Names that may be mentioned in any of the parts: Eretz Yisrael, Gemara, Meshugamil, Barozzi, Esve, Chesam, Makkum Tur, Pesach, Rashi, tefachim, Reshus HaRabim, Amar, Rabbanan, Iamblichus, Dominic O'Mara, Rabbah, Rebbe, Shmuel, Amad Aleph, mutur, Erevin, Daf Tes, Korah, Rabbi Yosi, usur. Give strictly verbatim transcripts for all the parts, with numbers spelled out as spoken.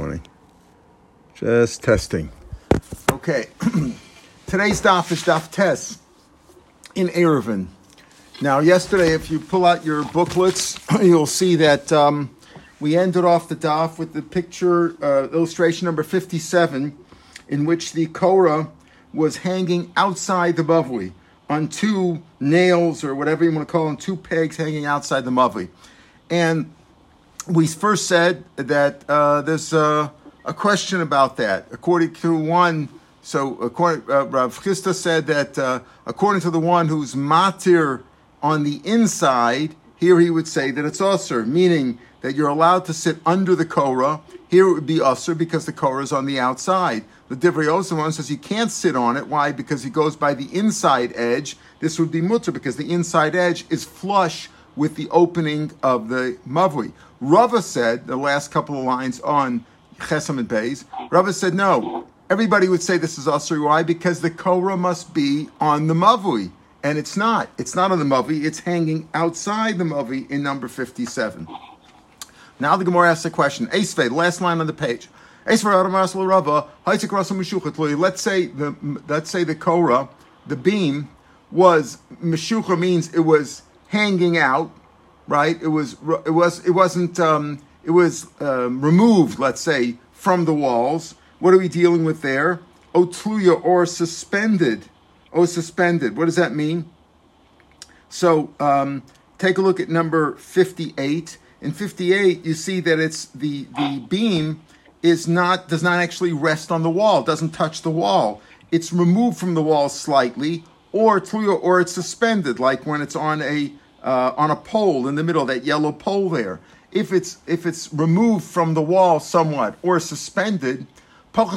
morning. Just testing. Okay. Today's daf is daf tes in Erevin. Now, yesterday, if you pull out your booklets, you'll see that um, we ended off the daf with the picture, uh, illustration number fifty-seven, in which the Korah was hanging outside the Mavli on two nails or whatever you want to call them, two pegs hanging outside the Mavli. And we first said that uh, there's uh, a question about that. According to one, so according, uh, Rav Chiya said that uh, according to the one who's matir on the inside, here he would say that it's usur, meaning that you're allowed to sit under the Korah. Here it would be usur because the Korah is on the outside. The Divrei Yochanan says you can't sit on it. Why? Because he goes by the inside edge. This would be mutur because the inside edge is flush with the opening of the Mavli. Rava said, the last couple of lines on Chesam and Beis, Rava said, no, everybody would say this is usur. Why? Because the Korah must be on the Mavli. And it's not. It's not on the Mavli. It's hanging outside the Mavli in number fifty-seven. Now the Gemara asks the question. Esve, the last line on the page. Let's say the let's say the Korah, the beam, was meshucha means it was hanging out, right? It was it was it wasn't um, it was um, removed. Let's say from the walls. What are we dealing with there? O Tluya or suspended. Oh, suspended. What does that mean? So um, take a look at number fifty-eight. In fifty-eight, you see that it's the, the beam is not does not actually rest on the wall, doesn't touch the wall. It's removed from the wall slightly, or tluya, or it's suspended, like when it's on a uh, on a pole in the middle, that yellow pole there. If it's if it's removed from the wall somewhat or suspended. You know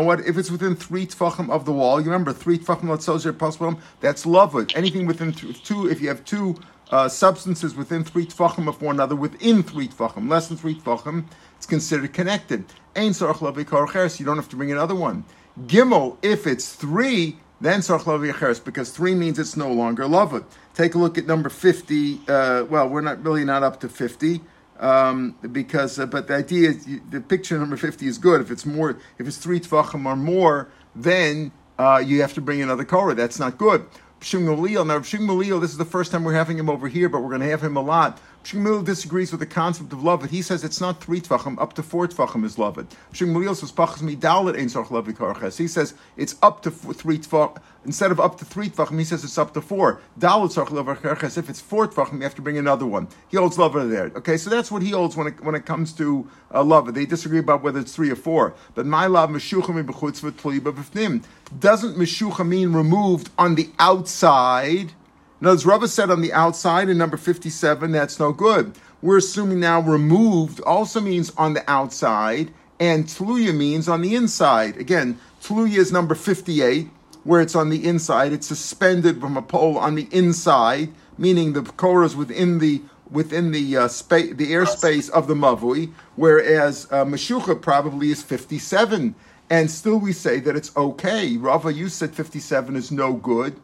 what? If it's within three tefachim of the wall, you remember three tefachim latzozir paspalam. That's lavud. Anything within th- two, if you have two uh, substances within three tefachim of one another, within three tefachim, less than three tefachim, it's considered connected. Ein sarach lavi kor cheres. You don't have to bring another one. Gimel. If it's three, then sarach lavi cheres because three means it's no longer lavud. Take a look at number fifty. Uh, well, we're not really not up to fifty. Um, because, uh, but the idea is, you, the picture number fifty is good. If it's more, if it's three tefachim or more, then uh, you have to bring another korah. That's not good. Meshugamil. Now, Meshugamil, this is the first time we're having him over here, but we're going to have him a lot. Meshugamil disagrees with the concept of lavud. He says it's not three tefachim, up to four tefachim is lavud. Meshugamil says pachas midalit ein sarach lavi karches. He says it's up to three tefachim. Instead of up to three tefachim, he says it's up to four. Dalit sarach lavi karches. If it's four tefachim, you have to bring another one. He holds lavud there. Okay, so that's what he holds when it when it comes to uh, lavud. They disagree about whether it's three or four. But my lav meshuchami b'chutz v'tli b'vifnim. Doesn't meshucha mean removed on the outside? In other words, Rabbah said on the outside in number fifty-seven, that's no good. We're assuming now removed also means on the outside, and Tluya means on the inside. Again, Tluya is number fifty-eight, where it's on the inside. It's suspended from a pole on the inside, meaning the Korah is within the within the uh, spa- the airspace of the Mavui, whereas uh, Meshucha probably is fifty-seven. And still we say that it's okay. Rava, you said fifty-seven is no good.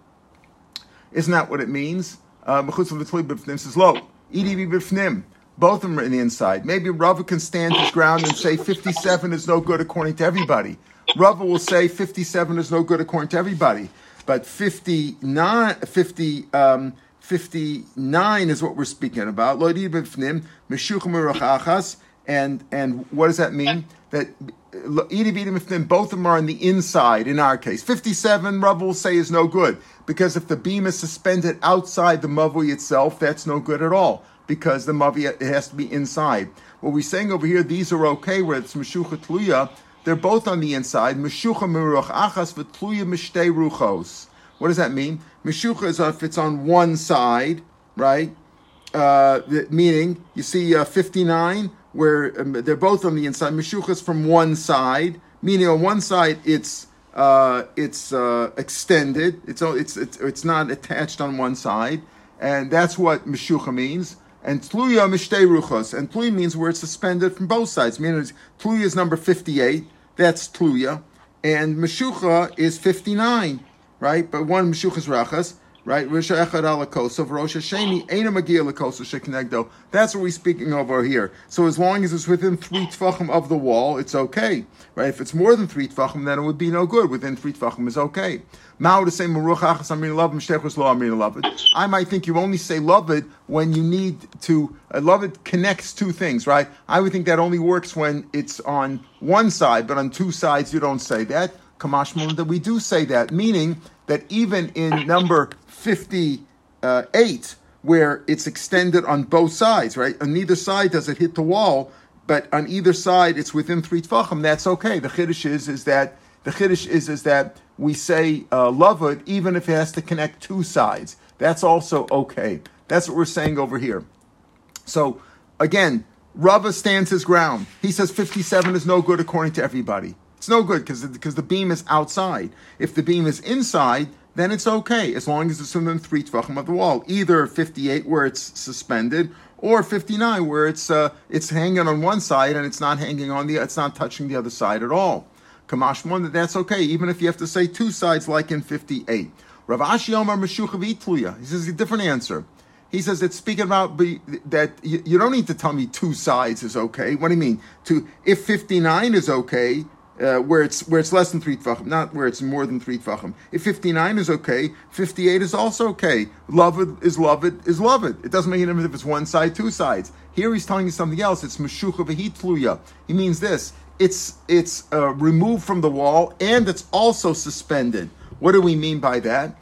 Isn't that what it means? Mechutz v'tli b'fnim says lo. Edv b'fnim. Both of them are in the inside. Maybe Rava can stand his ground and say fifty-seven is no good according to everybody. Rava will say fifty-seven is no good according to everybody. But fifty-nine, fifty, um, fifty-nine is what we're speaking about. Lo edv b'fnim. Meshuchim u'rachachas. And and what does that mean? That both of them are on the inside in our case. fifty-seven, Rav will say, is no good. Because if the beam is suspended outside the Mavli itself, that's no good at all. Because the Mavli, it has to be inside. What we're saying over here, these are okay, where it's Meshucha Tluya. They're both on the inside. Meshucha Meruch Achas V'Tluya Mishtei Ruchos. What does that mean? Meshucha is if it's on one side, right? Uh, meaning, you see uh, fifty-nine... where um, they're both on the inside. Meshuchas from one side, meaning on one side it's uh, it's uh, extended. It's, it's it's it's not attached on one side, and that's what meshucha means. And tluya mishtei ruchos, and tluya means where it's suspended from both sides. Meaning tluya is number fifty-eight. That's tluya, and meshucha is fifty-nine, right? But one meshuchas rachas, right? Rosh Echad ala Kosov, Rosh Hasheni, Eina Magia Lakosov Shekinegdo. That's what we're speaking of over here. So as long as it's within three tefachim of the wall, it's okay, right? If it's more than three tefachim, then it would be no good. Within three tefachim is okay. Mao to say Maruch Achas Amir Lav Mshtechus Lo Amir Lavid. I might think you only say Lavid when you need to. Uh, Lavid connects two things, right? I would think that only works when it's on one side, but on two sides you don't say that. Kamashmul, that we do say that, meaning that even in number fifty-eight, where it's extended on both sides, right? On neither side does it hit the wall, but on either side it's within three tefachim. That's okay. The chiddush is is that the chiddush is is that we say uh, lavud even if it has to connect two sides. That's also okay. That's what we're saying over here. So again, Rabbah stands his ground. He says fifty-seven is no good according to everybody. It's no good because because the beam is outside. If the beam is inside, then it's okay, as long as it's within three tefachim of the wall. Either fifty-eight where it's suspended, or fifty-nine where it's uh, it's hanging on one side and it's not hanging on the, it's not touching the other side at all. Kamashmon, that that's okay, even if you have to say two sides like in fifty-eight. Rav Ashi Omar Meshugamil Tluya. He says a different answer. He says it's speaking about that you, you don't need to tell me two sides is okay. What do you mean? To if fifty-nine is okay. Uh, where it's where it's less than three tefachim, not where it's more than three tefachim. If fifty-nine is okay, fifty-eight is also okay. Loved is loved is loved. It doesn't make any difference if it's one side, two sides. Here he's telling you something else. It's meshucha v'hi tluya. He means this. It's it's uh, removed from the wall and it's also suspended. What do we mean by that?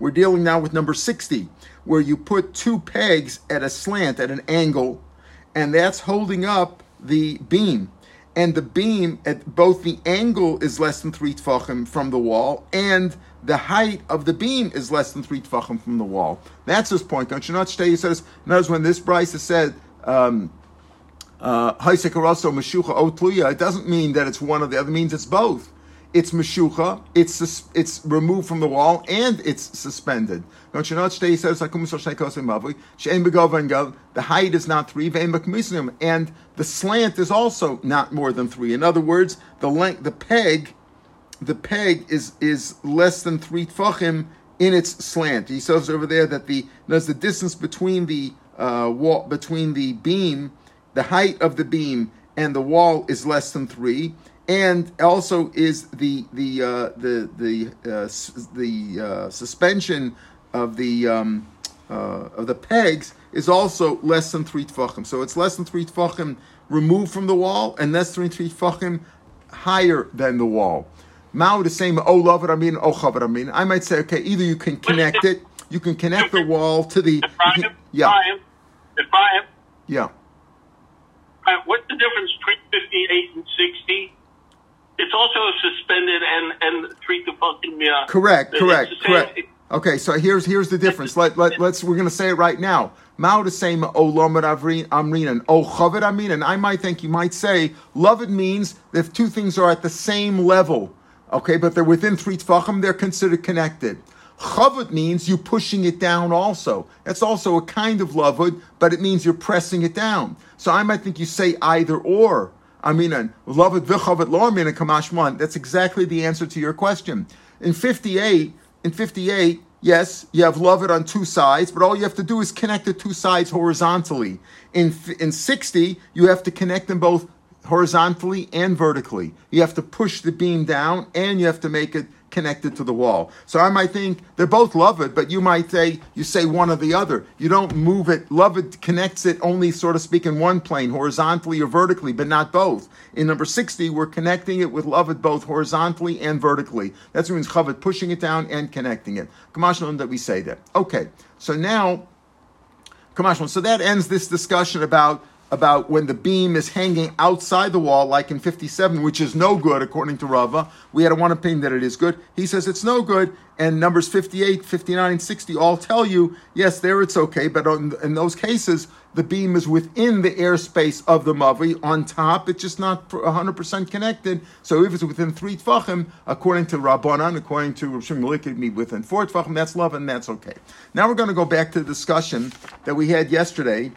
We're dealing now with number sixty, where you put two pegs at a slant, at an angle, and that's holding up the beam. And the beam, at both the angle is less than three tefachim from the wall, and the height of the beam is less than three tefachim from the wall. That's his point. Don't you not stay? He says, notice when this Bryce is said, um, uh, it doesn't mean that it's one or the other, it means it's both. It's meshucha, it's it's removed from the wall, and it's suspended. The height is not three, and the slant is also not more than three. In other words, the length, the peg, the peg is is less than three tefachim in its slant. He says over there that the there's the distance between the uh, wall, between the beam, the height of the beam, and the wall is less than three. And also is the the uh, the the uh, su- the uh, suspension of the um, uh, of the pegs is also less than three tefachim. So it's less than three tefachim removed from the wall, and less than three tefachim higher than the wall. Mao the same. Oh, love it. I mean, oh, chav it. I mean, I might say, okay, either you can connect it, you can connect the wall to the, you can, yeah, yeah. Uh, what's the difference between fifty-eight and sixty? It's also suspended and and three tefachim. Yeah. Correct, correct, correct. Okay, so here's here's the difference. Let let let's we're gonna say it right now. Mao to say olamad amrinan, o chaved amrinan, and I might think you might say loved means if two things are at the same level, okay, but they're within three tefachim, they're considered connected. Chavud means you're pushing it down also. That's also a kind of lavud, but it means you're pressing it down. So I might think you say either or. I mean, lavud v'chavud lo amrinan kamashman. That's exactly the answer to your question. In fifty-eight, in fifty-eight, yes, you have lavud on two sides, but all you have to do is connect the two sides horizontally. In in sixty, you have to connect them both horizontally and vertically. You have to push the beam down, and you have to make it connected to the wall. So I might think they're both lavud, but you might say you say one or the other. You don't move it. Lavud connects it only, sort of speak, in one plane, horizontally or vertically, but not both. In number sixty, we're connecting it with lavud both horizontally and vertically. That's what means chavud, pushing it down and connecting it. Kamashon that we say that. Okay, so now Kamashon. So that ends this discussion about. about when the beam is hanging outside the wall, like in fifty-seven, which is no good, according to Rava. We had one opinion that it is good. He says it's no good, and numbers fifty-eight, fifty-nine, and sixty all tell you, yes, there it's okay, but on, in those cases, the beam is within the airspace of the Mavli, on top, it's just not one hundred percent connected, so if it's within three tefachim, according to Rabbanan, according to Rav Shmuel, it could be within four tefachim, that's love, and that's okay. Now we're going to go back to the discussion that we had yesterday.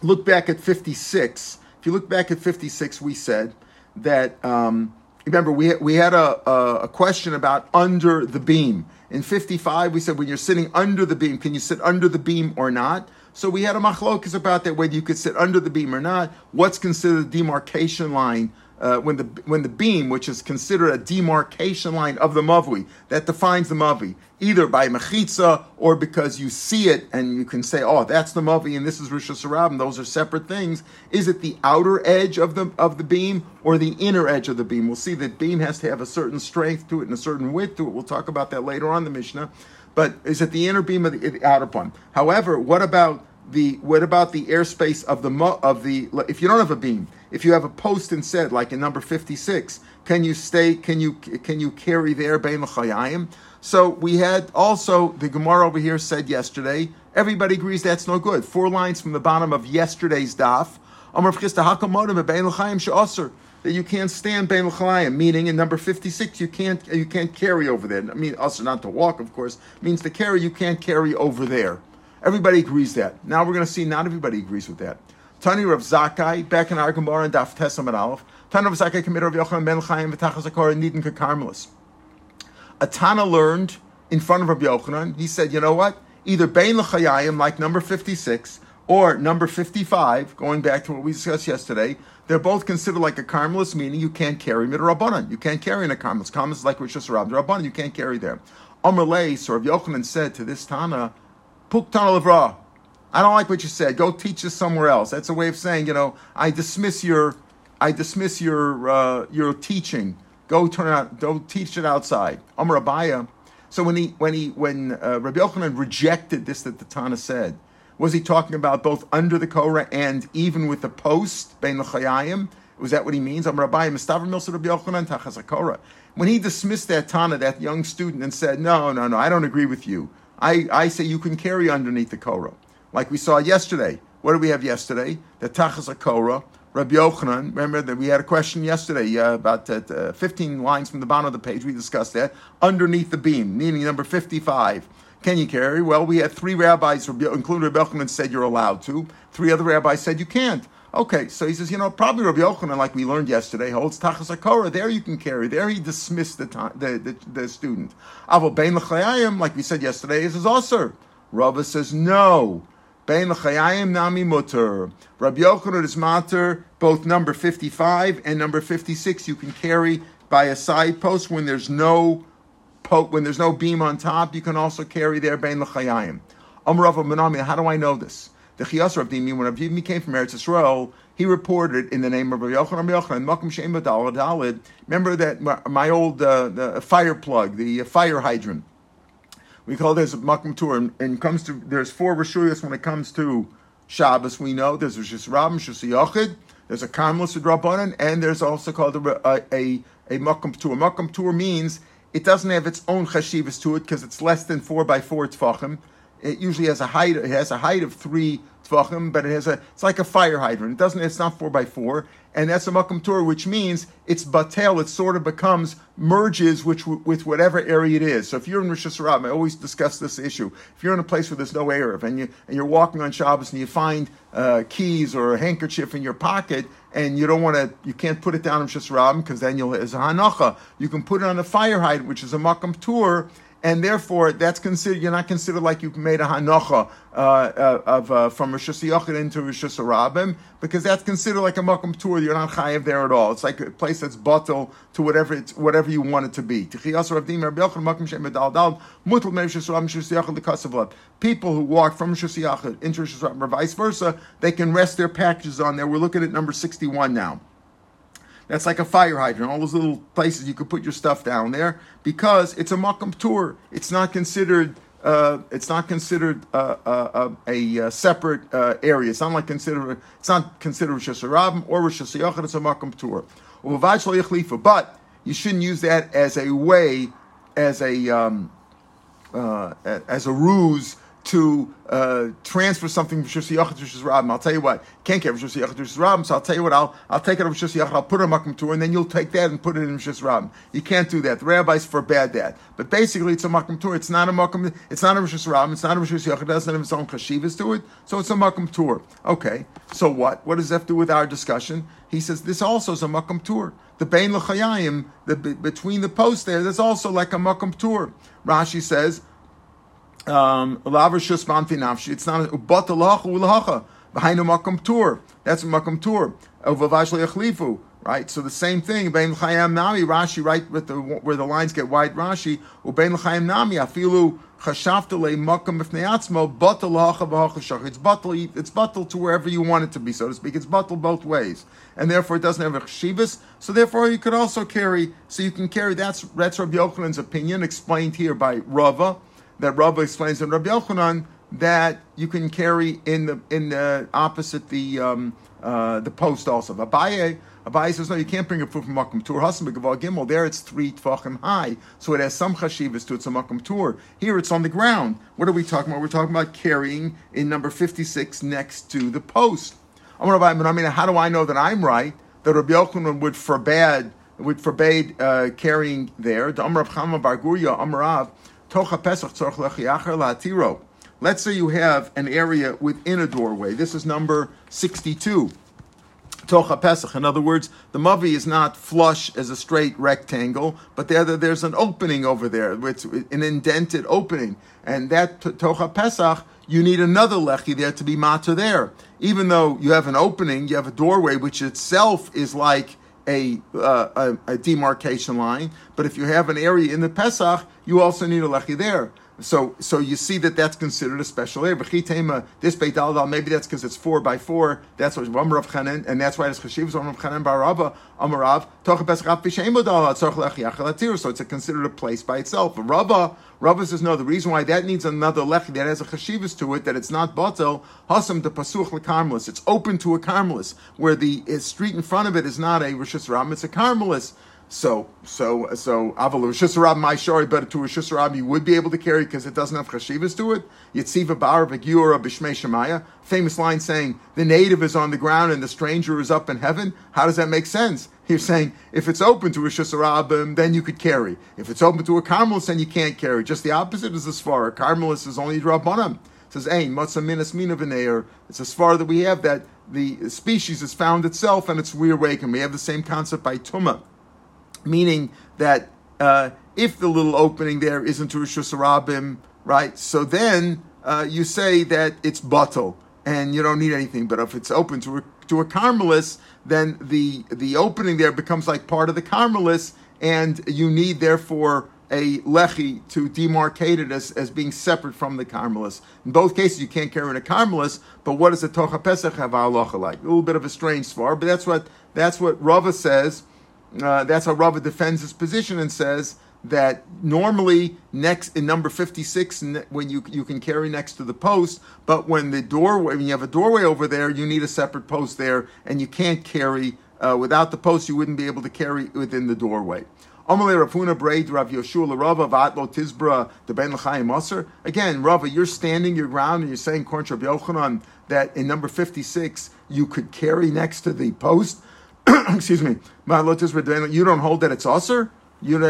Look back at fifty-six. If you look back at fifty-six, we said that um, Remember, we we had a, a a question about under the beam. In fifty-five, we said when you're sitting under the beam, can you sit under the beam or not? So we had a machlokas about that, whether you could sit under the beam or not. What's considered the demarcation line uh, when the when the beam, which is considered a demarcation line of the Mavli, that defines the Mavli, either by mechitza or because you see it and you can say, oh, that's the Mavli and this is Reshus HaRabim, those are separate things. Is it the outer edge of the of the beam or the inner edge of the beam? We'll see that beam has to have a certain strength to it and a certain width to it. We'll talk about that later on in the Mishnah. But is it the inner beam or the, the outer one? However, what about the what about the airspace of the of the if you don't have a beam, if you have a post instead, like in number fifty-six, can you stay? Can you can you carry there bein l'chayayim? So we had also the Gemara over here said yesterday. Everybody agrees that's no good. Four lines from the bottom of yesterday's daf. Amar v'chista hakamodim bein l'chayayim she'asur. That you can't stand bein l'chayayim, meaning in number fifty-six you can't you can't carry over there. I mean, also not to walk, of course, means to carry. You can't carry over there. Everybody agrees that. Now we're going to see not everybody agrees with that. Tani Rav Zakkai, back in our Gemara and Daf Tes Amad Aleph. Tani Rav Zakkai committed Rav Yochanan ben l'chayim v'tachas hakor and nidin k'karmelis. A Tana learned in front of Rav Yochanan. He said, you know what? Either bein l'chayayim, like number fifty-six, or number fifty-five, going back to what we discussed yesterday, they're both considered like a Karmelis, meaning you can't carry Midrabbanan. You can't carry in a Karmelis. Karmelis is like Rishus HaRabim. Rabbanan, you can't carry there. Amalei, so Rav Yochanan said to this Tana, Puk Tana Levra, I don't like what you said. Go teach this somewhere else. That's a way of saying, you know, I dismiss your, I dismiss your, uh, your teaching. Go turn it out. Go teach it outside. Amar Abayah. So when he, when he, when uh, Rav Yochanan rejected this that the Tana said, was he talking about both under the Korah and even with the post, bein l'chayayim? Was that what he means? When he dismissed that Tana, that young student, and said, no, no, no, I don't agree with you. I, I say you can carry underneath the Korah. Like we saw yesterday. What did we have yesterday? The tachas HaKorah, Rabbi Yochanan. Remember that we had a question yesterday, uh, about uh, fifteen lines from the bottom of the page. We discussed that. Underneath the beam, meaning number fifty-five. Can you carry? Well, we had three rabbis, including Rabbi Yochanan, said you're allowed to. Three other rabbis said you can't. Okay, so he says, you know, probably Rabbi Yochanan, like we learned yesterday, holds tachas HaKorah. There you can carry. There he dismissed the the, the, the student. Avol bein l'chayayim, like we said yesterday, is his usur. Rabbah says, no. Bein l'chayayim nami mutur. Rabbi Yochanan is mater, both number fifty-five and number fifty-six. You can carry by a side post when there's no When there's no beam on top, you can also carry there bein l'chayayim. Amar Rav Menami, how do I know this? The Chiyas Rav Dimi, when Rav Dimi came from Eretz Yisrael, he reported in the name of Rav Yochanan, Rav Yochanan, Makkum Sheim Adal Adalid. Remember that my, my old uh, the fire plug, the uh, fire hydrant. We call this Makkum Tur, and, and comes to there's four reshuyos when it comes to Shabbos. We know there's Reshus HaRabim, Reshus HaYachid, there's a Karmelis with Rabbanan, and there's also called a a, a, a Makkum Tur. Makkum Tur means it doesn't have its own chashivas to it because it's less than four by four tefachim. It usually has a height. It has a height of three tefachim, but it has a. It's like a fire hydrant. It doesn't. It's not four by four, and that's a Makkum Tur, which means it's batel. It sort of becomes merges which with whatever area it is. So if you're in Reshus HaRabim, I always discuss this issue. If you're in a place where there's no erev and you and you're walking on Shabbos and you find uh, keys or a handkerchief in your pocket. And you don't want to, you can't put it down in Reshus HaRabim because then you'll, it's a hanacha. You can put it on a fire hydrant, which is a Makkum Tur, and therefore that's considered, you're not considered like you've made a hanacha uh, uh, of, uh, from Reshus HaYachid into Reshus HaRabim, because that's considered like a Makkum Tur. You're not chayav there at all. It's like a place that's bottle to whatever it's, whatever you want it to be. People who walk from Reshus HaYachid into Reshus HaRabim or vice versa, they can rest their packages on there. We're looking at number six. sixty-one now. That's like a fire hydrant, all those little places you could put your stuff down there because it's a Makkum Tur. It's not considered uh, it's not considered uh, uh, a, a separate uh, area. It's not like considered it's not considered Reshus HaRabim or Reshus HaYachid. It's a Makkum Tur. But you shouldn't use that as a way, as a um, uh, as a ruse to uh, transfer something from Reshus HaYachid to Reshus HaRabim. I'll tell you what, can't get Reshus HaYachid to Reshus HaRabim, so I'll tell you what, I'll I'll take it from Reshus HaYachid, I'll put it in Makkum Tur, and then you'll take that and put it in Reshus HaRabim. You can't do that. The rabbis forbade that. But basically, it's a Makkum Tur. It's not a Makkum, it's not a Reshus HaRabim, it's not a Reshus HaYachid, it doesn't have its own chashivas to it, so it's a Makkum Tur. Okay, so what? What does that have to do with our discussion? He says, this also is a Makkum Tur. the Bein L'Chayim, the between the posts there, that's also like a Makkum Tur. Rashi says, um, it's not a behind a Makkum Tur. That's a Makkum Tur. Right, so the same thing. Bein l'chayim nami, Rashi, right with the where the lines get wide. Rashi, ubein l'chayim nami, afilu chashavtale makom b'fneiatzmo, batal hacha v'hachashach. It's batal, it's batal to wherever you want it to be, so to speak. It's batal both ways, and therefore it doesn't have a cheshivas. So therefore you could also carry. So you can carry. That's that's Rav Yochanan's opinion, explained here by Rava. That Rava explains in Rav Yochanan that you can carry in the in the opposite the um, uh, the post also. Abayah. Abayah says, no, you can't bring a fruit from Makkum Tur. Hasan Begaval Gimel, there it's three tefachim high, so it has some chashivas to it, some Makkum Tur. Here it's on the ground. What are we talking about? We're talking about carrying in number fifty-six next to the post. I wonder about, I mean, how do I know that I'm right? That Rabbi Yochanan would forbade, would forbade uh, carrying there. Let's say you have an area within a doorway. This is number sixty-two. Tocha Pesach. In other words, the Mavli is not flush as a straight rectangle, but there, there's an opening over there, it's an indented opening. And that Tocha Pesach, you need another lechi there to be matur there. Even though you have an opening, you have a doorway, which itself is like a, uh, a, a demarcation line, but if you have an area in the Pesach, you also need a lechi there. So, so you see that that's considered a special area. This Beit Aladal, maybe that's because it's four by four. That's what Amar Rav Chanan, and that's why it's Cheshivas. Amar Rav Chanan bar Rabbah, Amar Rav Tocha Pesach Af Pi She'Ein Bo Dalal Tzorch Lechi Yachal Atir. So it's a considered a place by itself. Rabbah, Rabbah says no. The reason why that needs another lechi that has a Cheshivas to it, that it's not batel Hasam the Pasuch Le Karmelis. It's open to a Karmelis where the street in front of it is not a Reshus HaRabim. It's a Karmelis. So, so, so, Avalu, Reshus HaRabim, my shari, but to Reshus HaRabim, you would be able to carry because it doesn't have chashivas to it. Yetziva Bar, V'Giura, B'Shmei Shemaya. Famous line saying, the native is on the ground and the stranger is up in heaven. How does that make sense? He's saying, if it's open to Reshus HaRabim, then you could carry. If it's open to a Karmelis, then you can't carry. Just the opposite is the Svar. A Karmelis is only Rabbanan. It says, Ein, Matzah Minas Mina V'Neir. It's a Svar that we have that the species has found itself and it's reawakened. We have the same concept by Tumah. Meaning that uh, if the little opening there isn't to Reshus HaRabim, right? So then uh, you say that it's batel and you don't need anything. But if it's open to a, to a Karmelis, then the the opening there becomes like part of the Karmelis, and you need therefore a lechi to demarcate it as, as being separate from the Karmelis. In both cases, you can't carry in a Karmelis. But what does the Tocha Pesach have halacha like? A little bit of a strange svar, but that's what that's what Rava says. Uh, that's how Rabbah defends his position and says that normally next in number fifty-six, when you you can carry next to the post, but when the doorway, when you have a doorway over there, you need a separate post there, and you can't carry uh, without the post. You wouldn't be able to carry within the doorway. Again, Rava, you're standing your ground and you're saying that in number fifty-six you could carry next to the post. Excuse me. You don't hold that it's usur. You know,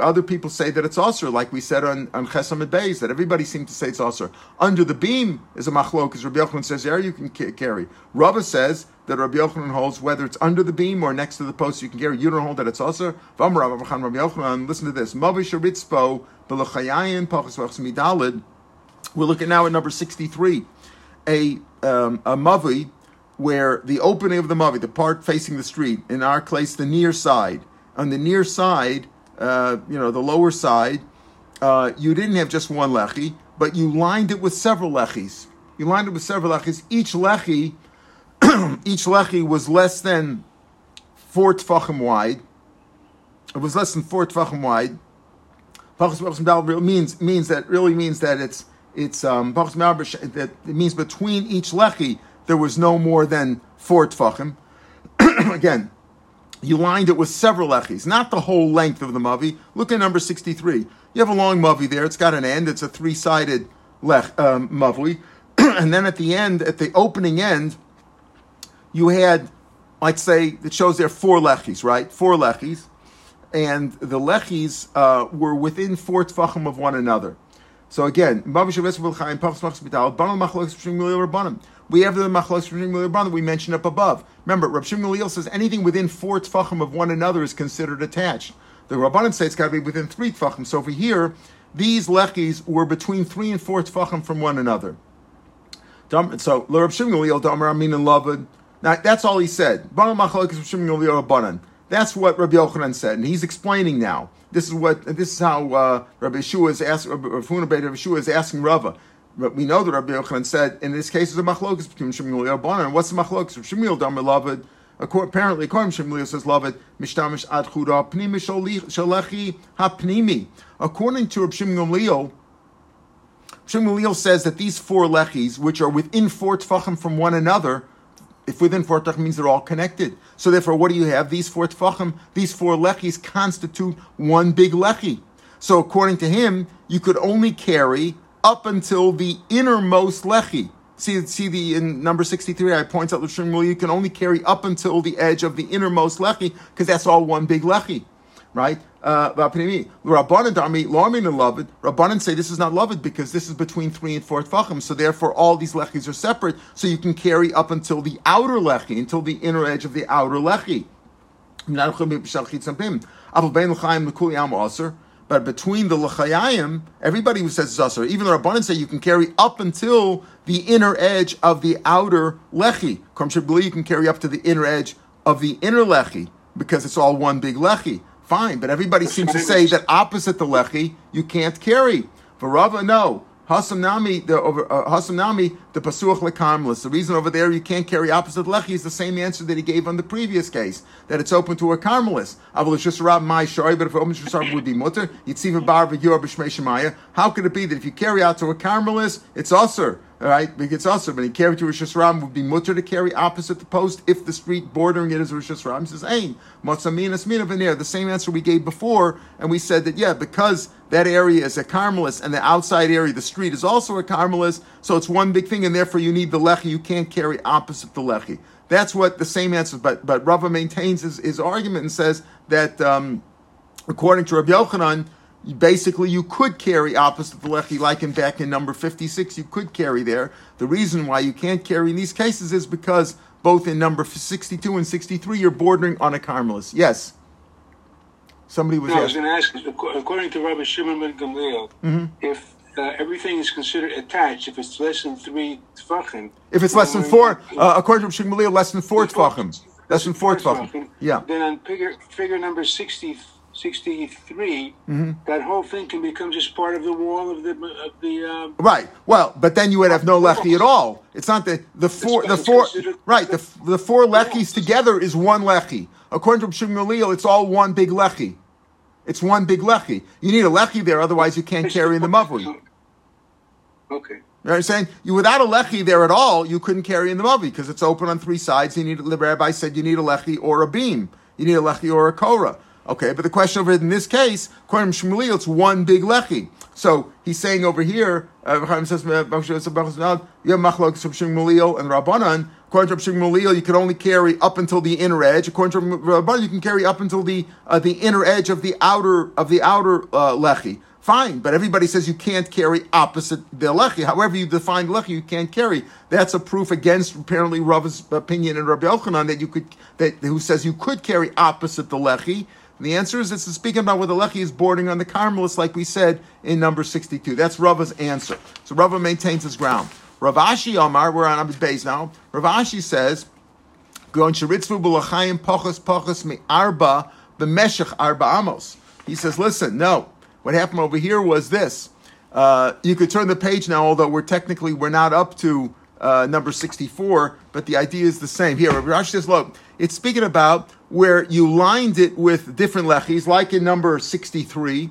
other people say that it's usur, like we said on on Chesamid Beis, that everybody seems to say it's usur. Under the beam is a machlok, as Rabbi Yochanan says there you can carry. Rava says that Rabbi Yochanan holds whether it's under the beam or next to the post you can carry. You don't hold that it's usur. V'amar Rabbi Yochanan, listen to this. Mavoi sheritzpo b'lechayin pachas v'achas midalid. We're looking now at number sixty-three. A um, a mavoi, where the opening of the Mavli, the part facing the street, in our case, the near side. On the near side, uh, you know, the lower side, uh, you didn't have just one lechi, but you lined it with several lechis. You lined it with several lechis. Each lechi, each lechi was less than four tefachim wide. It was less than four tefachim wide. Means means that really means that it's it's um, that it means between each lechi, there was no more than four tefachim. Again, you lined it with several lechis, not the whole length of the Mavi. Look at number sixty-three. You have a long Mavi there. It's got an end. It's a three-sided lech, um, Mavi. And then at the end, at the opening end, you had, let's say, it shows there four lechis, right? Four lechis. And the lechis uh, were within four tefachim of one another. So again, we have the machlokes we mentioned up above. Remember, Rav Shmuel says anything within four tefachim of one another is considered attached. The Rabbanan say it's got to be within three tefachim. So over here, these lechis were between three and four tefachim from one another. So Rav Shmuel, Damar Amin and Lavud. Now that's all he said. That's what Rabbi Yochanan said, and he's explaining now. This is what this is how uh, Rabbi Yeshua is asking. Rav Yeshua is asking Rava. But we know that Rabbi Yochanan said in this case there's a machlokus between Shmuel and Rabbanan. What's the machlokus? Shmuel Damar Lavud. Apparently, according to Shmuel, says Lavud mishtamish ad chura pnimi shalechi hapnimi. According to Rabbi Shmuel, Shmuel says that these four lechis, which are within four tefachim from one another, if within four tefachim means they're all connected. So therefore, what do you have? These four tefachim, these four lechis constitute one big lechi. So according to him, you could only carry up until the innermost lechi. See, see the in number sixty-three, I point out the Shmuel, you can only carry up until the edge of the innermost lechi, because that's all one big lechi. Right? Uh, Rabbanan say this is not Lavud because this is between three and four tefachim, so therefore all these lechis are separate, so you can carry up until the outer lechi, until the inner edge of the outer lechi. But between the lechayim, everybody who says it's usur, even the Rabbanan say you can carry up until the inner edge of the outer lechi. You can carry up to the inner edge of the inner lechi, because it's all one big lechi. Fine, but everybody seems to say that opposite the lechi you can't carry. For Rava, no. Hasam nami the over Hasam nami the pasuach lekarmelis. The reason over there you can't carry opposite lechi is the same answer that he gave on the previous case, that it's open to a karmelis. Avol Reshus HaRabim my shari, but if Reshus HaRabim would be mutur, Yitziva bar v'yor b'shmei shemayah. How could it be that if you carry out to a karmelis, it's usur? All right, because it's also, but he carried to Reshus HaRabim would be mutter to carry opposite the post if the street bordering it is Reshus HaRabim. Says, "Ain motzamina smina v'ner." The same answer we gave before, and we said that yeah, because that area is a karmelis, and the outside area, the street, is also a karmelis, so it's one big thing, and therefore you need the lechi. You can't carry opposite the lechi. That's what the same answer. But but Rava maintains his, his argument and says that um, according to Rabbi Yochanan, basically, you could carry opposite the lechi, like in back in number fifty-six, you could carry there. The reason why you can't carry in these cases is because both in number sixty-two and sixty-three, you're bordering on a karmelis. Yes? Somebody was no, I was going to ask, according to Rabbi Shimon ben Gamliel, mm-hmm. if uh, everything is considered attached, if it's less than three tefachim... If it's less than four, uh, according to Rabbi Shimon ben Gamliel, less than four tefachim. Less than four tefachim, yeah. Then on figure, figure number sixty-three, mm-hmm. that whole thing can become just part of the wall of the of the. Um, right. Well, but then you would have no lechi at all. It's not that the four the four right the the four lechis together is one lechi. According to Shmuel, it's all one big lechi. It's one big lechi. You need a lechi there, otherwise you can't carry in the Mavli. Okay. You know what I'm saying? You, without a lechi there at all, you couldn't carry in the Mavli because it's open on three sides. You need the Rabbi said you need a lechi or a beam. You need a lechi or a Korah. Okay, but the question over in this case, according to Shmuel, it's one big lechi. So he's saying over here, uh, you have machlokes from Shmuel and Rabbanan. According to Shmuel, you can only carry up until the inner edge. According to Rabbanan, you can carry up until the uh, the inner edge of the outer of the outer uh, lechi. Fine, but everybody says you can't carry opposite the lechi. However you define lechi, you can't carry. That's a proof against apparently Rav's opinion and Rabbi Yochanan that you could that who says you could carry opposite the lechi. The answer is it's speaking about where the lechi is bordering on the karmelis, like we said in number sixty-two. That's Rava's answer. So Rava maintains his ground. Rav Ashi Amar, we're on his base now. Rav Ashi says, he says, listen, no. What happened over here was this. Uh, you could turn the page now, although we're technically, we're not up to uh, number sixty-four, but the idea is the same. Here, Rav Ashi says, look, it's speaking about where you lined it with different lechis, like in number sixty-three.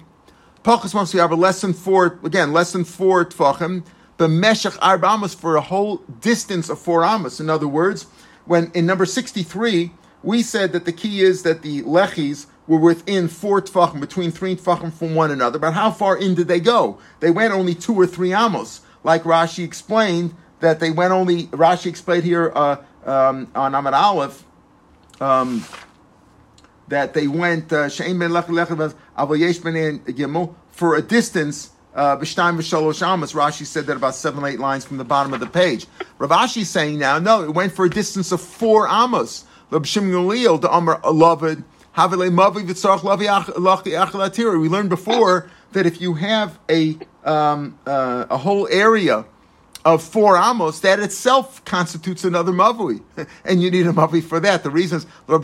Pachas Mamsiyabah, less than four, again, less than four tefachim, but meshach arba amos for a whole distance of four amos. In other words, when in number sixty-three, we said that the key is that the lechis were within four tefachim, between three tefachim from one another, but how far in did they go? They went only two or three amos. Like Rashi explained, that they went only, Rashi explained here uh, um, on Amad Aleph, um, that they went uh, for a distance Uh, Rashi said that about seven or eight lines from the bottom of the page. Rav Ashi is saying now, no, it went for a distance of four amos. We learned before that if you have a um, uh, a whole area of four amos, that itself constitutes another Mavoi. And you need a Mavoi for that. The reason is, that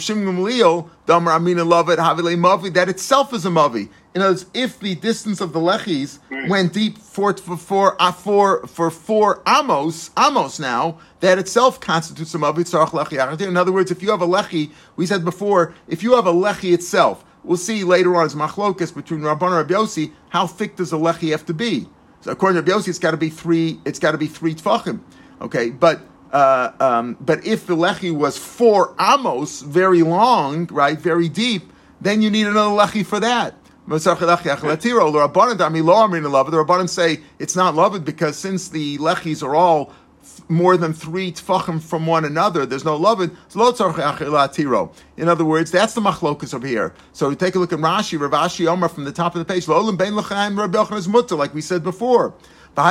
itself is a Mavoi. In other words, if the distance of the lechis went deep for four uh, for, for four amos, amos now, that itself constitutes a Mavoi. In other words, if you have a lechi, we said before, if you have a lechi itself, we'll see later on as machlokas between Rabbanan and Rabbi Yosi, how thick does a lechi have to be? According to Rabbi Yosi, it's got to be three. It's got to be three tefachim, okay. But uh, um, but if the lechi was four amos, very long, right, very deep, then you need another lechi for that. The Rabbanan say it's not lavud because since the lechis are all more than three tefachim from one another, there's no lavud. In other words, that's the machlokas over here. So we take a look at Rashi, Rav Ashi, Amar from the top of the page. Like we said before, the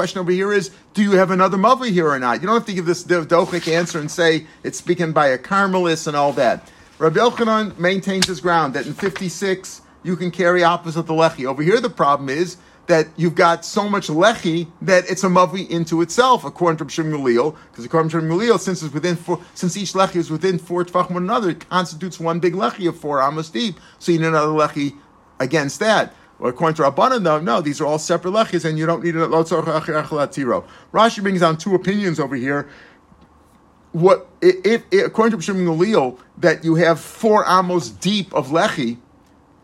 question over here is, do you have another Mavli here or not? You don't have to give this dochik answer and say it's speaking by a Karmelis and all that. Rav Yochanan maintains his ground that in fifty-six you can carry opposite the lechi. Over here, the problem is that you've got so much lechi that it's a mavli into itself, according to Shmuel, because according to Shmuel, since it's within four, since each lechi is within four tefachim one another, it constitutes one big lechi of four amos deep. So you need another lechi against that. Or according to Rabbanan, no, no, these are all separate lechis, and you don't need a lotzor achilatiro. Rashi brings down two opinions over here. What if, if according to Shmuel that you have four amos deep of lechi?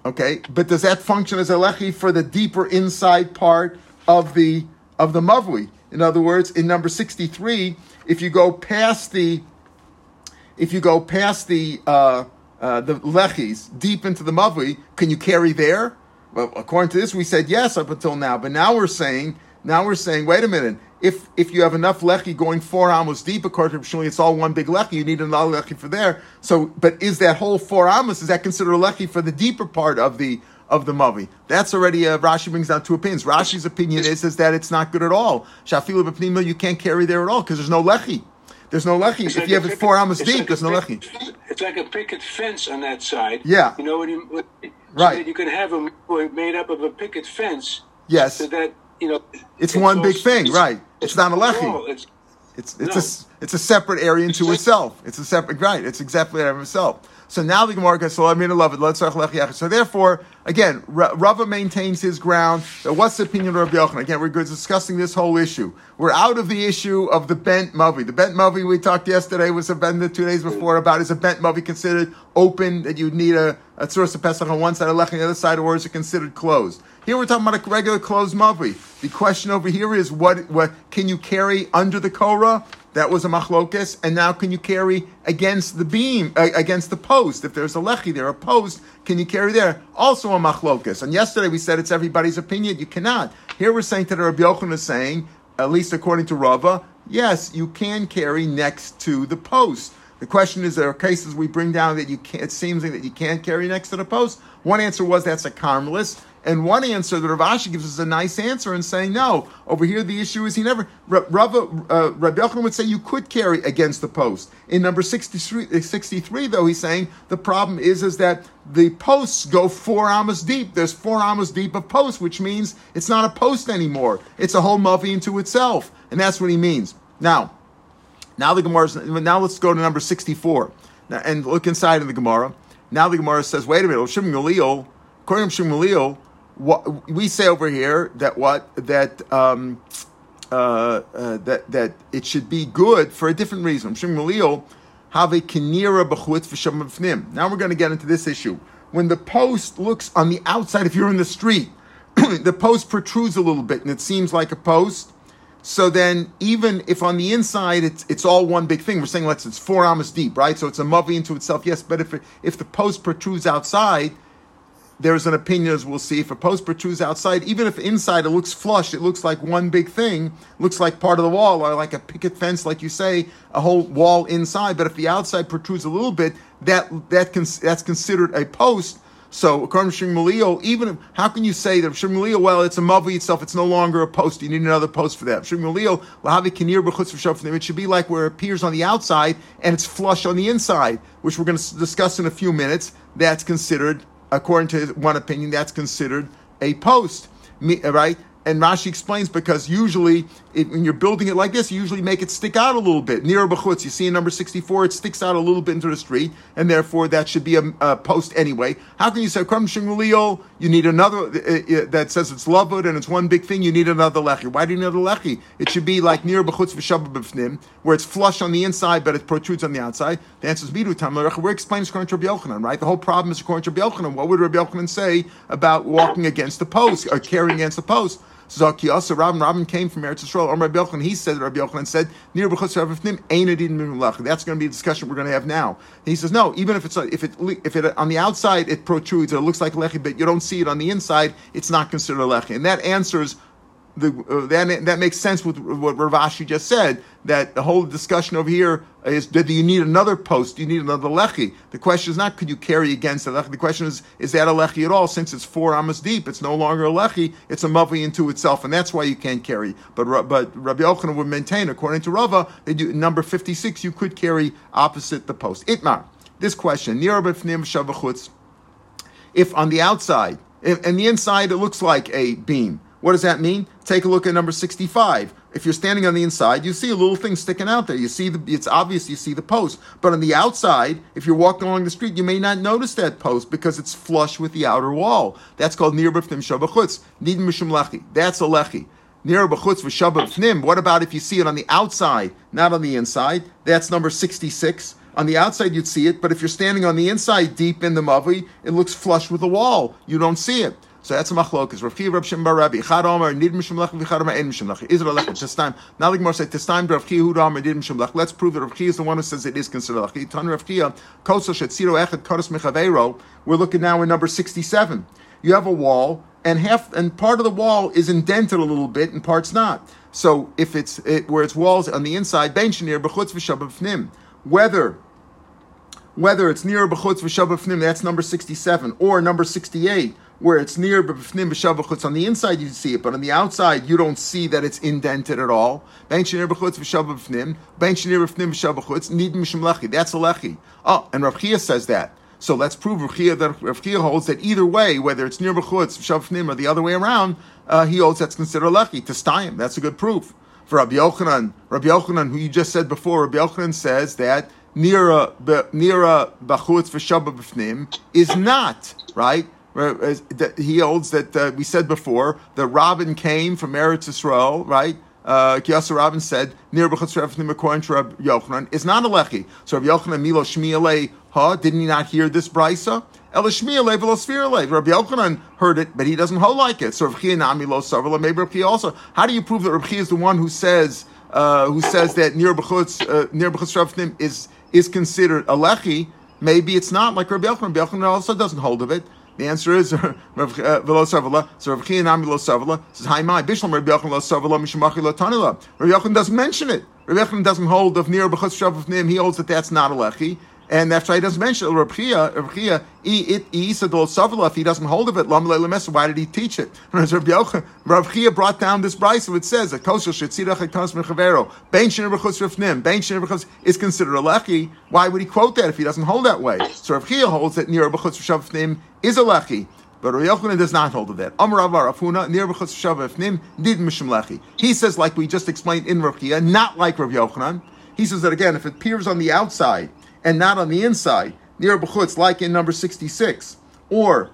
Okay, but does that function as a lechi for the deeper inside part of the of the mavli? In other words, in number sixty-three, if you go past the if you go past the uh, uh, the lechis deep into the mavli, can you carry there? Well, according to this, we said yes up until now, but now we're saying now we're saying wait a minute. If if you have enough lechi going four amos deep, according to Shmuel, it's all one big lechi. You need another lechi for there. So, but is that whole four amos, is that considered a lechi for the deeper part of the of the Mavli? That's already, uh, Rashi brings down two opinions. Rashi's opinion is, is that it's not good at all. Shafilu b'pnima, you can't carry there at all because there's no lechi. There's no lechi. It's if like you have it four amos deep, like there's no lechi. It's like a picket fence on that side. Yeah. You know what? You, what right. So that you can have a made up of a picket fence. Yes. So that, you know, it's, it's one those, big thing, it's, right? It's, it's not a lechi. No, it's it's it's no. a it's a separate area into it's itself. It's a separate right. It's exactly that of itself. So now the Gemara says, "So I mean, I love it. Let's talk lechi." So therefore, again, Rava maintains his ground. That what's the opinion of Rabbi Yochanan? Again, we're discussing this whole issue. We're out of the issue of the bent Mavli. The bent Mavli we talked yesterday was a bent the two days before about is a bent Mavli considered open that you need a a tzuras of pesach on one side, a lechi on the other side, or is it considered closed? Here we're talking about a regular closed mavli. The question over here is what what can you carry under the Korah? That was a machlokas, and now can you carry against the beam, uh, against the post? If there's a lechi there, a post, can you carry there? Also a machlokas. And yesterday we said it's everybody's opinion. You cannot. Here we're saying that Rabbi Yochanan is saying, at least according to Rava, yes, you can carry next to the post. The question is, there are cases we bring down that you can't, it seems like that you can't carry next to the post. One answer was that's a Karmelis. And one answer that Rav Ashi gives us a nice answer in saying, no, over here the issue is he never, Rabbi uh, Yochanan would say you could carry against the post. In number sixty-three, sixty-three though, he's saying the problem is, is that the posts go four amos deep. There's four amos deep of posts, which means it's not a post anymore. It's a whole mavli into itself. And that's what he means. Now, now the Gemara's, now let's go to number sixty-four now, and look inside of the Gemara. Now the Gemara says, wait a minute, Shimon Galil, according to Shimon Galil, what we say over here that what that um, uh, uh, that that it should be good for a different reason. Now we're going to get into this issue. When the post looks on the outside, if you're in the street, the post protrudes a little bit and it seems like a post. So then, even if on the inside it's it's all one big thing, we're saying let's it's four amos deep, right? So it's a mavli into itself, yes. But if it, if the post protrudes outside, There's an opinion, as we'll see, if a post protrudes outside, even if inside it looks flush, it looks like one big thing, looks like part of the wall, or like a picket fence, like you say, a whole wall inside. But if the outside protrudes a little bit, that that can, that's considered a post. So, according to Shmuel, even if, how can you say that Shmuel, well, it's a Mavli itself, it's no longer a post, you need another post for that. Shmuel, it should be like where it appears on the outside and it's flush on the inside, which we're going to discuss in a few minutes. That's considered, according to one opinion, that's considered a post, right? And Rashi explains, because usually it, when you're building it like this, you usually make it stick out a little bit. Near b'chutz, you see in number sixty-four, it sticks out a little bit into the street, and therefore that should be a, a post anyway. How can you say, Kram Shingulio, you need another, uh, uh, that says it's lavud and it's one big thing, you need another lechi. Why do you need another lechi? It should be like near b'chutz v'shabba b'fnim, where it's flush on the inside, but it protrudes on the outside. The answer is Midu Tam L'Recha. We're explaining according to Rabbi Yochanan, right? The whole problem is according to Rabbi Yochanan. What would Rabbi Yochanan say about walking against the post, or carrying against the post? Zakkai, so Rabban Rabban came from Eretz Yisrael. Amar Rabbi Yochanan, he said, Rabbi Yochanan said, "Near b'chutz v'fnim ain adin min lechi." That's going to be a discussion we're going to have now. And he says, no, even if it's if it if it on the outside it protrudes, or it looks like lechi, but you don't see it on the inside, it's not considered a lechi. And that answers the uh, that that makes sense with what Rav Ashi just said. That the whole discussion over here is, do you need another post? Do you need another lechi? The question is not, could you carry against a lechi? The question is, is that a lechi at all? Since it's four amas deep, it's no longer a lechi, it's a mavli into itself, and that's why you can't carry. But but Rabbi Yochanan would maintain, according to Rava, they do, number fifty-six, you could carry opposite the post. Itmar, this question, if on the outside, if, and the inside, it looks like a beam. What does that mean? Take a look at number sixty-five. If you're standing on the inside, you see a little thing sticking out there. You see the, it's obvious you see the post. But on the outside, if you're walking along the street, you may not notice that post because it's flush with the outer wall. That's called nir b'fnim shabachutz. Nid mishum lechi. That's a lechi. Nir b'chutz v'shabach b'fnim. What about if you see it on the outside, not on the inside? That's number sixty-six. On the outside, you'd see it. But if you're standing on the inside, deep in the mavli, it looks flush with the wall. You don't see it. So that's a machlokas. Rav Chiya, Rav Shimon Bar Rebbe. Chad Omer, Nid Mishum Lechi, V'chad Omer, Ein Mishum Lechi. Is it a lechi? This time. Now the Gemara says, this time, Rav Chiya, Huda Omer, Nid Mishum Lechi. Let's prove that Rav Chiya is the one who says it is considered a lechi. Tan Rav Chiya, Koso Shetziro Echad Koros Mechaveiro. We're looking now in number sixty-seven. You have a wall, and half, and part of the wall is indented a little bit, and part's not. So if it's, it, where it's walls on the inside, Ben Shenir, B'chutz V'shab B'fnim. Whether, whether it's near B'chutz V'shab B'fnim, that's number sixty-seven, or number sixty-eight, where it's near b'fnim b'shav b'chutz. On the inside you see it, but on the outside you don't see that it's indented at all. Bein shenir b'chutz v'shav b'fnim, bein shenir b'fnim v'shav b'chutz, nid mishum lechi. That's a lechi. Oh, and Rav Chiya says that. So let's prove Rav Chiya, that Rav Chiya holds that either way, whether it's near b'chutz v'shav b'fnim or the other way around, uh, he holds that's considered a lechi. Testayim, that's a good proof. For Rabbi Yochanan, Rabbi Yochanan, who you just said before, Rabbi Yochanan says that nira nira b'chutz v'shav b'fnim is not right. He holds that uh, we said before that Rabbin came from Eretz Yisrael, right? Uh, Kiyasa Rabbin said, Nir b'chutz v'fnim, according to Rabbi Yochanan, is not a lechi. So Rabbi Yochanan, Milo Shmielei, huh? Didn't he not hear this brisa? El Shmielei v'lo Sfirelei. Rabbi Yochanan heard it, but he doesn't hold like it. So Rav Chiya Nami lo Savrela, maybe Rav Chiya also. How do you prove that Rav Chiya is the one who says uh, who says that Nir b'chutz v'fnim is is considered a lechi? Maybe it's not like Rabbi Yochanan. Rabbi Yochanan also doesn't hold of it. The answer is Rav Savla. So Rav Chiya Nami Lo Savla says, "Hi, my Bishlam Rav Yochanan Lo Savla Mishmachi Lo Tanila." Rav Yochanan doesn't mention it. Rav Yochanan doesn't hold of Nir B'chutz Shav V'Fnim. He holds that that's not a lechi, and that's why he doesn't mention it. Rav Chiya, Rav Chiya, it Isa Lo Savla. If he doesn't hold of it, Lam Le Lemes. Why did he teach it? Rav Yochanan, Rav Chiya brought down this brayso, so it says a kosher shetzirach hakanas mechavero bein shnei b'chutz v'fnim bein shnei b'chutz is considered a lechi. Why would he quote that if he doesn't hold that way? So Rav Chiya holds that Nir B'chutz Shav V'Fnim is a lechi, but Rabbi Yochanan does not hold of that. Amar Avar Afuna Nir B'chutz V'Shav V'Fnim Nid Mishum Lechi. He says, like we just explained in Rav Chiya, not like Rabbi Yochanan. He says that again, if it appears on the outside and not on the inside, Nir B'chutz, like in number sixty-six or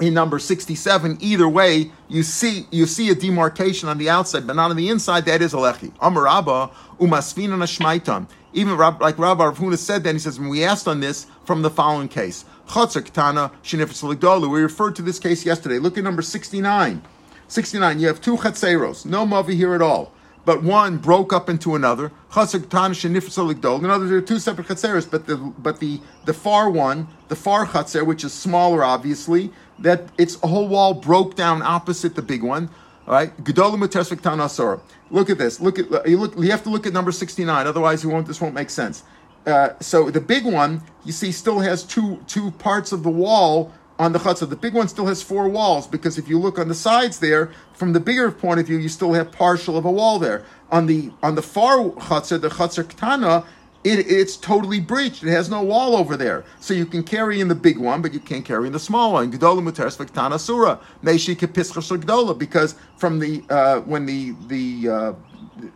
in number sixty-seven, either way, you see you see a demarcation on the outside, but not on the inside. That is a lechi. Amar Abba Umasvina Nashmaitam. Even like Rabbah Rav Huna said, then he says, when we asked on this from the following case, chatzer katana shenifras l'gdola. We referred to this case yesterday. Look at number sixty-nine. sixty-nine. You have two chatzeros, no mavi here at all. but one broke up into another. Chasek Tanish and Nifsal Igdol. In other words, there are two separate chatzeres, but the but the the far one, the far chatzer, which is smaller, obviously, that its whole wall broke down opposite the big one. All right, Gedolim Utersvik Tan Asora. Look at this. Look at you. Look, you have to look at number sixty-nine. Otherwise, you won't. This won't make sense. Uh, so the big one, you see, still has two two parts of the wall. On the chatzer, the big one still has four walls, because if you look on the sides there, from the bigger point of view, you still have partial of a wall there. On the on the far chatzer, the chatzer ketana, it it's totally breached. It has no wall over there, so you can carry in the big one, but you can't carry in the small one. Gedola muteres v'ketana asura. Meishi kepischa shel gedola, because from the uh, when the the uh,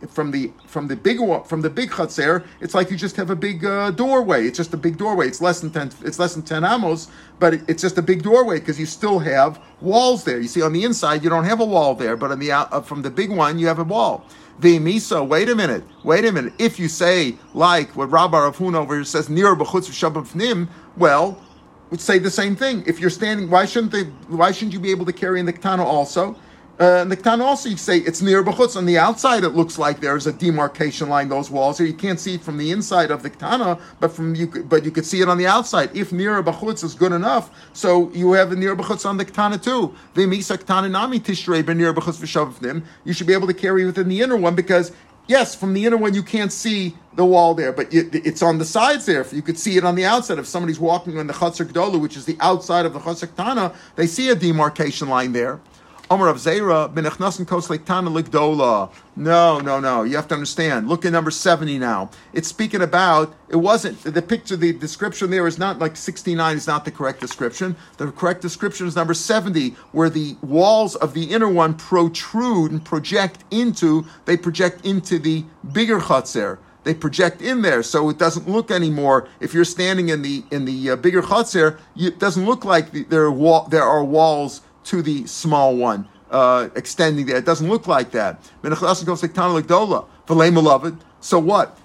from the from the big from the big chatzer, it's like you just have a big uh, doorway. It's just a big doorway. It's less than ten. It's less than ten amos. But it's just a big doorway because you still have walls there. You see, on the inside, you don't have a wall there, but on the out, uh, from the big one, you have a wall. V'misa, wait a minute, wait a minine. If you say, like what Rabbah Rav Huna over here says, nir b'chutz v'shabam fnim, well, would say the same thing. If you're standing, why shouldn't they, why shouldn't you be able to carry in the ketana also? Uh, in the ketana also, you say, it's nir b'chutz. On the outside, it looks like there's a demarcation line, those walls. Here, you can't see it from the inside of the ketana, but from you, but you could see it on the outside. If nir b'chutz is good enough, so you have a nir b'chutz on the ketana too. V'misa ketana nami tishrei b'nir b'chutz v'shav v'nim. You should be able to carry within the inner one, because yes, from the inner one you can't see the wall there, but it, it's on the sides there. If you could see it on the outside, if somebody's walking on the chatzer gedola, which is the outside of the chatzer ketana, they see a demarcation line there. Amar of Zera benachnasin koslek tana ligdola. No, no, no. You have to understand. Look at number seventy now. It's speaking about. It wasn't the picture. The description there is not like sixty-nine is not the correct description. The correct description is number seventy, where the walls of the inner one protrude and project into. They project into the bigger chatzer. They project in there, so it doesn't look anymore. If you're standing in the in the uh, bigger chatzer, it doesn't look like the, there wall. There are walls to the small one, uh, extending there. It doesn't look like that. So what?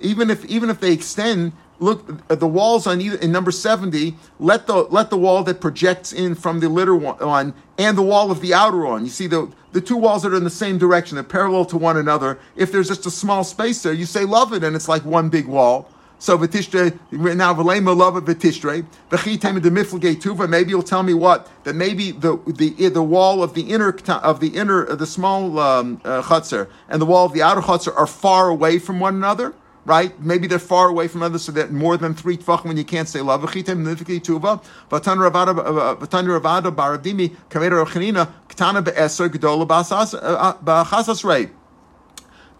even if even if they extend, look at the walls on either, in number seventy, let the let the wall that projects in from the litter one and the wall of the outer one. You see the the two walls that are in the same direction, they're parallel to one another. If there's just a small space there, you say lavud, and it's like one big wall. So v'tishtre now v'leima lava v'tishtre v'chi tame demifligate tuva. Maybe you'll tell me what that maybe the the the wall of the inner of the inner of the small um, uh, chatzer and the wall of the outer chatzer are far away from one another, right? Maybe they're far away from another, so that more than three tefachim when you can't say lava v'chi tame demifligate tuva v'tan ravada v'tan ravada bar Rav Dimi kameira Rav Chanina ketana be'eser gedola ba'chasas rei.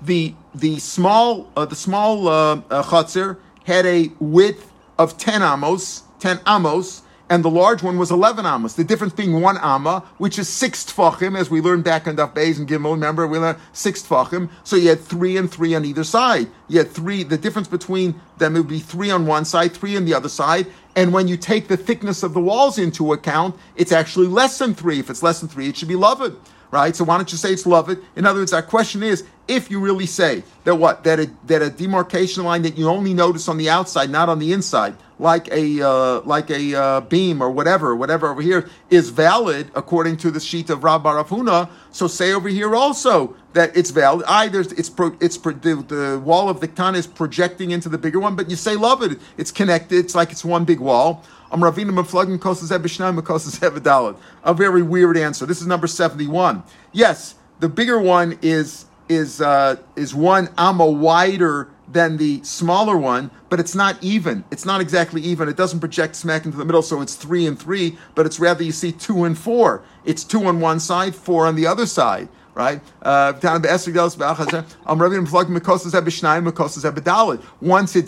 The the small uh, the small uh, uh, chatzer had a width of ten amos, ten amos, and the large one was eleven amos. The difference being one amma, which is six tefachim, as we learned back in Daf Beis and Gimel. Remember, we learned six tefachim. So you had three and three on either side. You had three. The difference between them would be three on one side, three on the other side. And when you take the thickness of the walls into account, it's actually less than three. If it's less than three, it should be lavud, right? So why don't you say it's lavud? In other words, our question is, if you really say that what that a that a demarcation line that you only notice on the outside, not on the inside, like a uh, like a uh, beam or whatever, whatever over here is valid according to the sheet of Rav Rav Huna, so say over here also that it's valid. Either it's pro, it's pro, the, the wall of the ketana is projecting into the bigger one, but you say love it. It's connected. It's like it's one big wall. I'm Ravina Maflugin Kosas Ebishnaim Kosas Ebadalad. A very weird answer. This is number seventy-one. Yes, the bigger one is. is uh, is one amma wider than the smaller one, but it's not even. It's not exactly even. It doesn't project smack into the middle, so it's three and three, but it's rather, you see, two and four. It's two on one side, four on the other side, right? Uh, once it's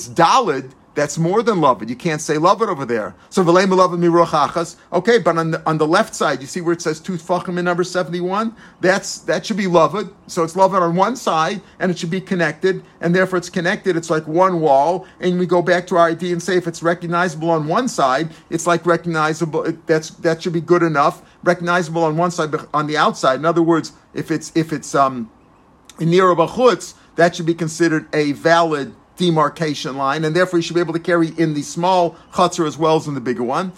dalid, that's more than lavud. You can't say lavud over there. So v'leim lavud miruch achas. Okay, but on the, on the left side, you see where it says two tefachim in number seventy-one? That's that should be lavud. So it's lavud on one side, and it should be connected, and therefore it's connected. It's like one wall, and we go back to our idea and say if it's recognizable on one side, it's like recognizable. That's that should be good enough. Recognizable on one side, but on the outside. In other words, if it's if it's um, nira b'chutz, that should be considered a valid demarcation line, and therefore you should be able to carry in the small chatzer as well as in the bigger one.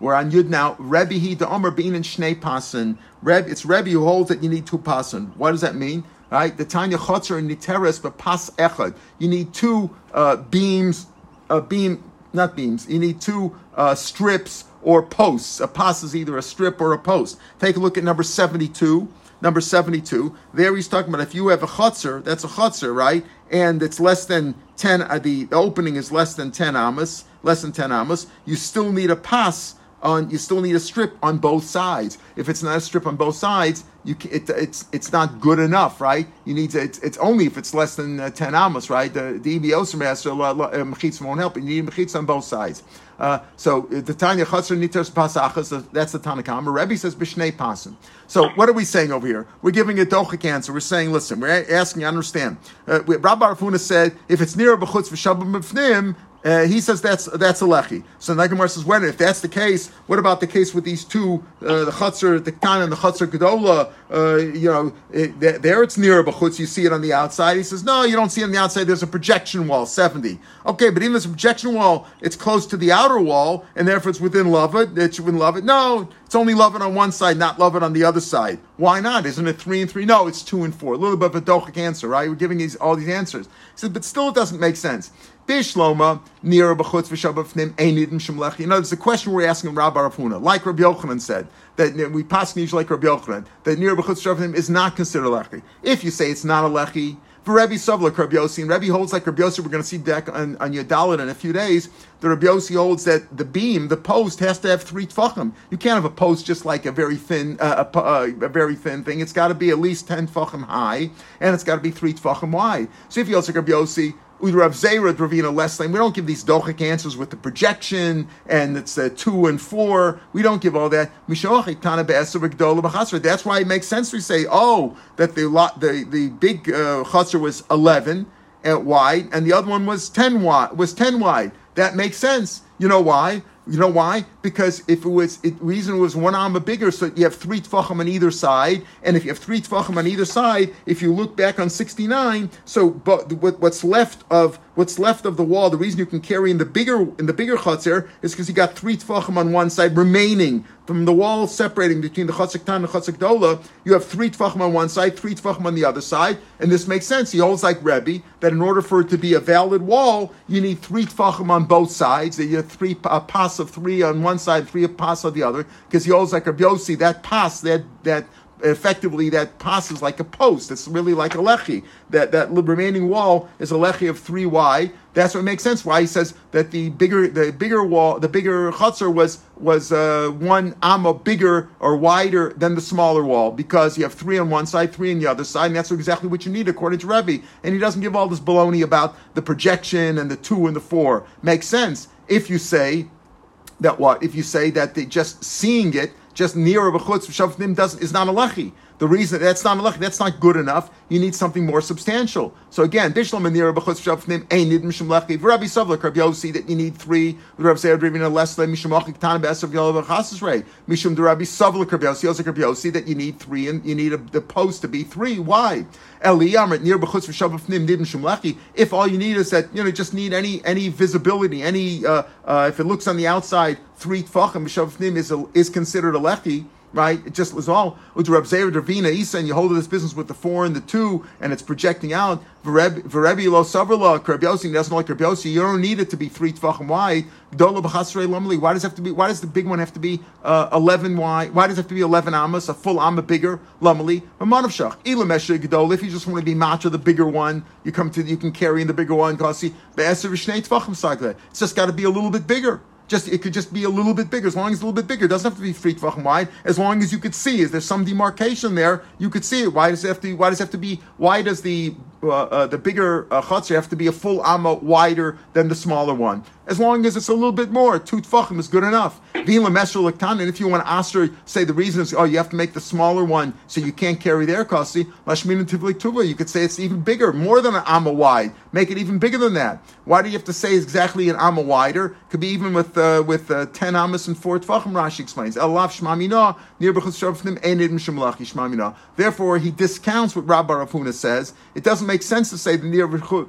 We're on Yud now. Rebbe he the Omer bein in shnei pasan. Reb, it's Rebbe who holds that you need two pasan. What does that mean? Right? The Tanya chatzer and niteres but pas echad. You need two uh, beams, a uh, beam, not beams. You need two uh, strips or posts. A pas is either a strip or a post. Take a look at number seventy-two. Number seventy-two. There he's talking about if you have a chatzer, that's a chatzer, right? And it's less than ten. Uh, the opening is less than ten amos. Less than ten amos. You still need a pas. On, you still need a strip on both sides. If it's not a strip on both sides, you it, it's it's not good enough, right? You need to, it's, it's only if it's less than uh, ten amos, right? The the Yosi master mechitz won't help. You need mechitz on both sides. Uh, so the Tanya chatzer niteres pasachas. That's the Tanna Kama. Rebbe says b'shnei pasim. So what are we saying over here? We're giving a dochik answer. We're saying, listen, we're asking. I understand. Uh, Rabbi Rafuna said if it's near b'chutz v'shabim b'fnim. Uh, he says that's that's a lechi. So the Gemara says, when if that's the case, what about the case with these two, uh, the chatzer, the Ktan and the chatzer gedola? Uh, you know, it, there it's near b'chutz. You see it on the outside. He says, no, you don't see it on the outside. There's a projection wall, seventy. Okay, but even this projection wall, it's close to the outer wall, and therefore it's within lavud. It's within lavud. No, it's only lavud on one side, not lavud on the other side. Why not? Isn't it three and three? No, it's two and four. A little bit of a dochik answer, right? We're giving these all these answers. He said, but still it doesn't make sense. Bishloma near b'chutz v'shabafnim einidim shemlechi. You know, there's a question we're asking Rabbi Rav Huna, like Rav Yochanan said, that we pass nish like Rav Yochanan, that near b'chutz v'shabafnim is not considered a lechi. If you say it's not a lechi, for Rebbe Sovla, Rabbi Yosi, and Rebbe holds like Rabbi Yosi, we're going to see deck on, on Yadalit in a few days, the Rabbi Yosi holds that the beam, the post, has to have three tefachim. You can't have a post just like a very thin uh, a, uh, a very thin thing. It's got to be at least ten tefachim high, and it's got to be three tefachim wide. So if you also Rabbi Yosi, we don't give these dochik answers with the projection, and it's uh, two and four. We don't give all that. That's why it makes sense to say, oh, that the lot, the, the big uh, chatzer was eleven wide, and the other one was ten wide. Was ten wide. That makes sense. You know why? You know why? Because if it was, the reason it was one amma bigger, so you have three tefachim on either side, and if you have three tefachim on either side, if you look back on sixty-nine, so but what's left of what's left of the wall, the reason you can carry in the bigger in the bigger chatzer is because you got three tefachim on one side remaining from the wall separating between the chatzer katan and the chatzer gedola. You have three tefachim on one side, three tefachim on the other side, and this makes sense. He holds like Rebbe that in order for it to be a valid wall, you need three tefachim on both sides. That you have three uh, pas of three on one side, three of pas on the other, because he holds like Rabbi Yosi, that pas, that that effectively that pas is like a post. It's really like a lechi. That that remaining wall is a lechi of three wide. That's what makes sense. Why he says that the bigger the bigger wall, the bigger chatzer was was uh, one amma bigger or wider than the smaller wall, because you have three on one side, three on the other side, and that's exactly what you need according to Rebbe. And he doesn't give all this baloney about the projection and the two and the four. Makes sense if you say. That what if you say that they just seeing it just near of a chutz v'shavnim doesn't is not a lechi. The reason that's not a lechi, that's not good enough. You need something more substantial. So again, bishlam near of a chutz v'shavnim ain't nid mishum lechi. Rabbi Sovla, Rabbi Yosi that you need three. The Rav Zakkai even less than mishum achik tan be'asav yalav chasas rei. Mishum the Rabbi Sovla, Rabbi Yosi, Rabbi Yosi that you need three and you need a, the post to be three. Why? Eliyamrit near b'chutz v'shavnim nid mishum lechi. If all you need is that you know just need any any visibility, any uh, uh, if it looks on the outside. Three tefachim b'shavnim is a, is considered a lechi, right? It just was all with Rav Zeir Davina Isa, and you hold this business with the four and the two, and it's projecting out. V'Rebbe lo savrla Krabiosi doesn't like Krabiosi. You don't need it to be three tefachim wide. Dola b'chasrei lomli. Why does it have to be? Why does the big one have to be uh, eleven wide? Why does it have to be eleven amas? A full amma bigger lomli. Amanav shach ilam eshe gedol. If you just want to be matcha the bigger one, you come to you can carry in the bigger one. Kasi be'eser v'shnei tefachim sagle. It's just got to be a little bit bigger. Just it could just be a little bit bigger. As long as it's a little bit bigger, it doesn't have to be three tefachim wide. As long as you could see, is there some demarcation there? You could see it. Why does it have to? Why does it have to be? Why does the uh, uh, the bigger uh, chatzer have to be a full amma wider than the smaller one? As long as it's a little bit more, two tefachim is good enough. V'in lemesher l'ktan. And if you want to asher, say the reason is oh you have to make the smaller one so you can't carry their kasi lashmina tivlik tuva. You could say it's even bigger, more than an amma wide. Make it even bigger than that. Why do you have to say exactly an amma wider? Could be even with. Uh, with uh, ten amos and four tefachim, Rashi explains. Therefore, he discounts what Rabbi Rav Huna says. It doesn't make makes sense to say the near b'chutz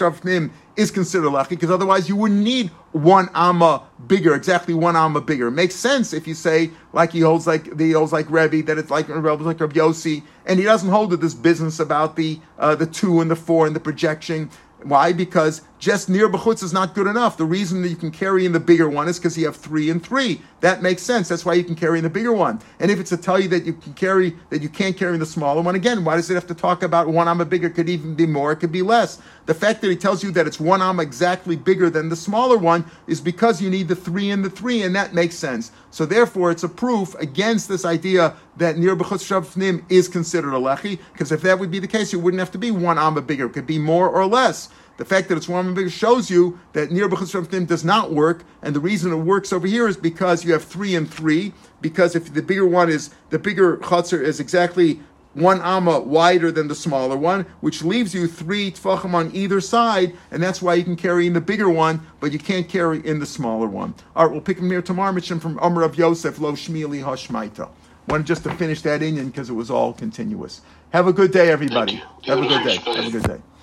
shavnim is considered lechi, because otherwise you wouldn't need one amma bigger, exactly one amma bigger. It makes sense if you say, like he holds like the holds like Rebbe, that it's like Rebbe like Rav Yosi, and he doesn't hold to this business about the uh, the two and the four and the projection. Why? Because just near b'chutz is not good enough. The reason that you can carry in the bigger one is because you have three and three. That makes sense. That's why you can carry in the bigger one. And if it's to tell you that you can carry, that you can't carry in the smaller one, again, why does it have to talk about one amma bigger? It could even be more, it could be less. The fact that he tells you that it's one amma exactly bigger than the smaller one is because you need the three and the three, and that makes sense. So therefore, it's a proof against this idea that near b'chutz shavnim is considered a lechi, because if that would be the case, it wouldn't have to be one amma bigger. It could be more or less. The fact that it's one amma bigger shows you that near b'chutz shavnim does not work, and the reason it works over here is because you have three and three, because if the bigger one is, the bigger chatzer is exactly one amma wider than the smaller one, which leaves you three tefachim on either side, and that's why you can carry in the bigger one, but you can't carry in the smaller one. All right, we'll pick him here tomorrow from Amar of Yosef, Lo Shmili Hashmaita. Wanted just to finish that in because it was all continuous. Have a good day, everybody. Have a good day. Have a good day.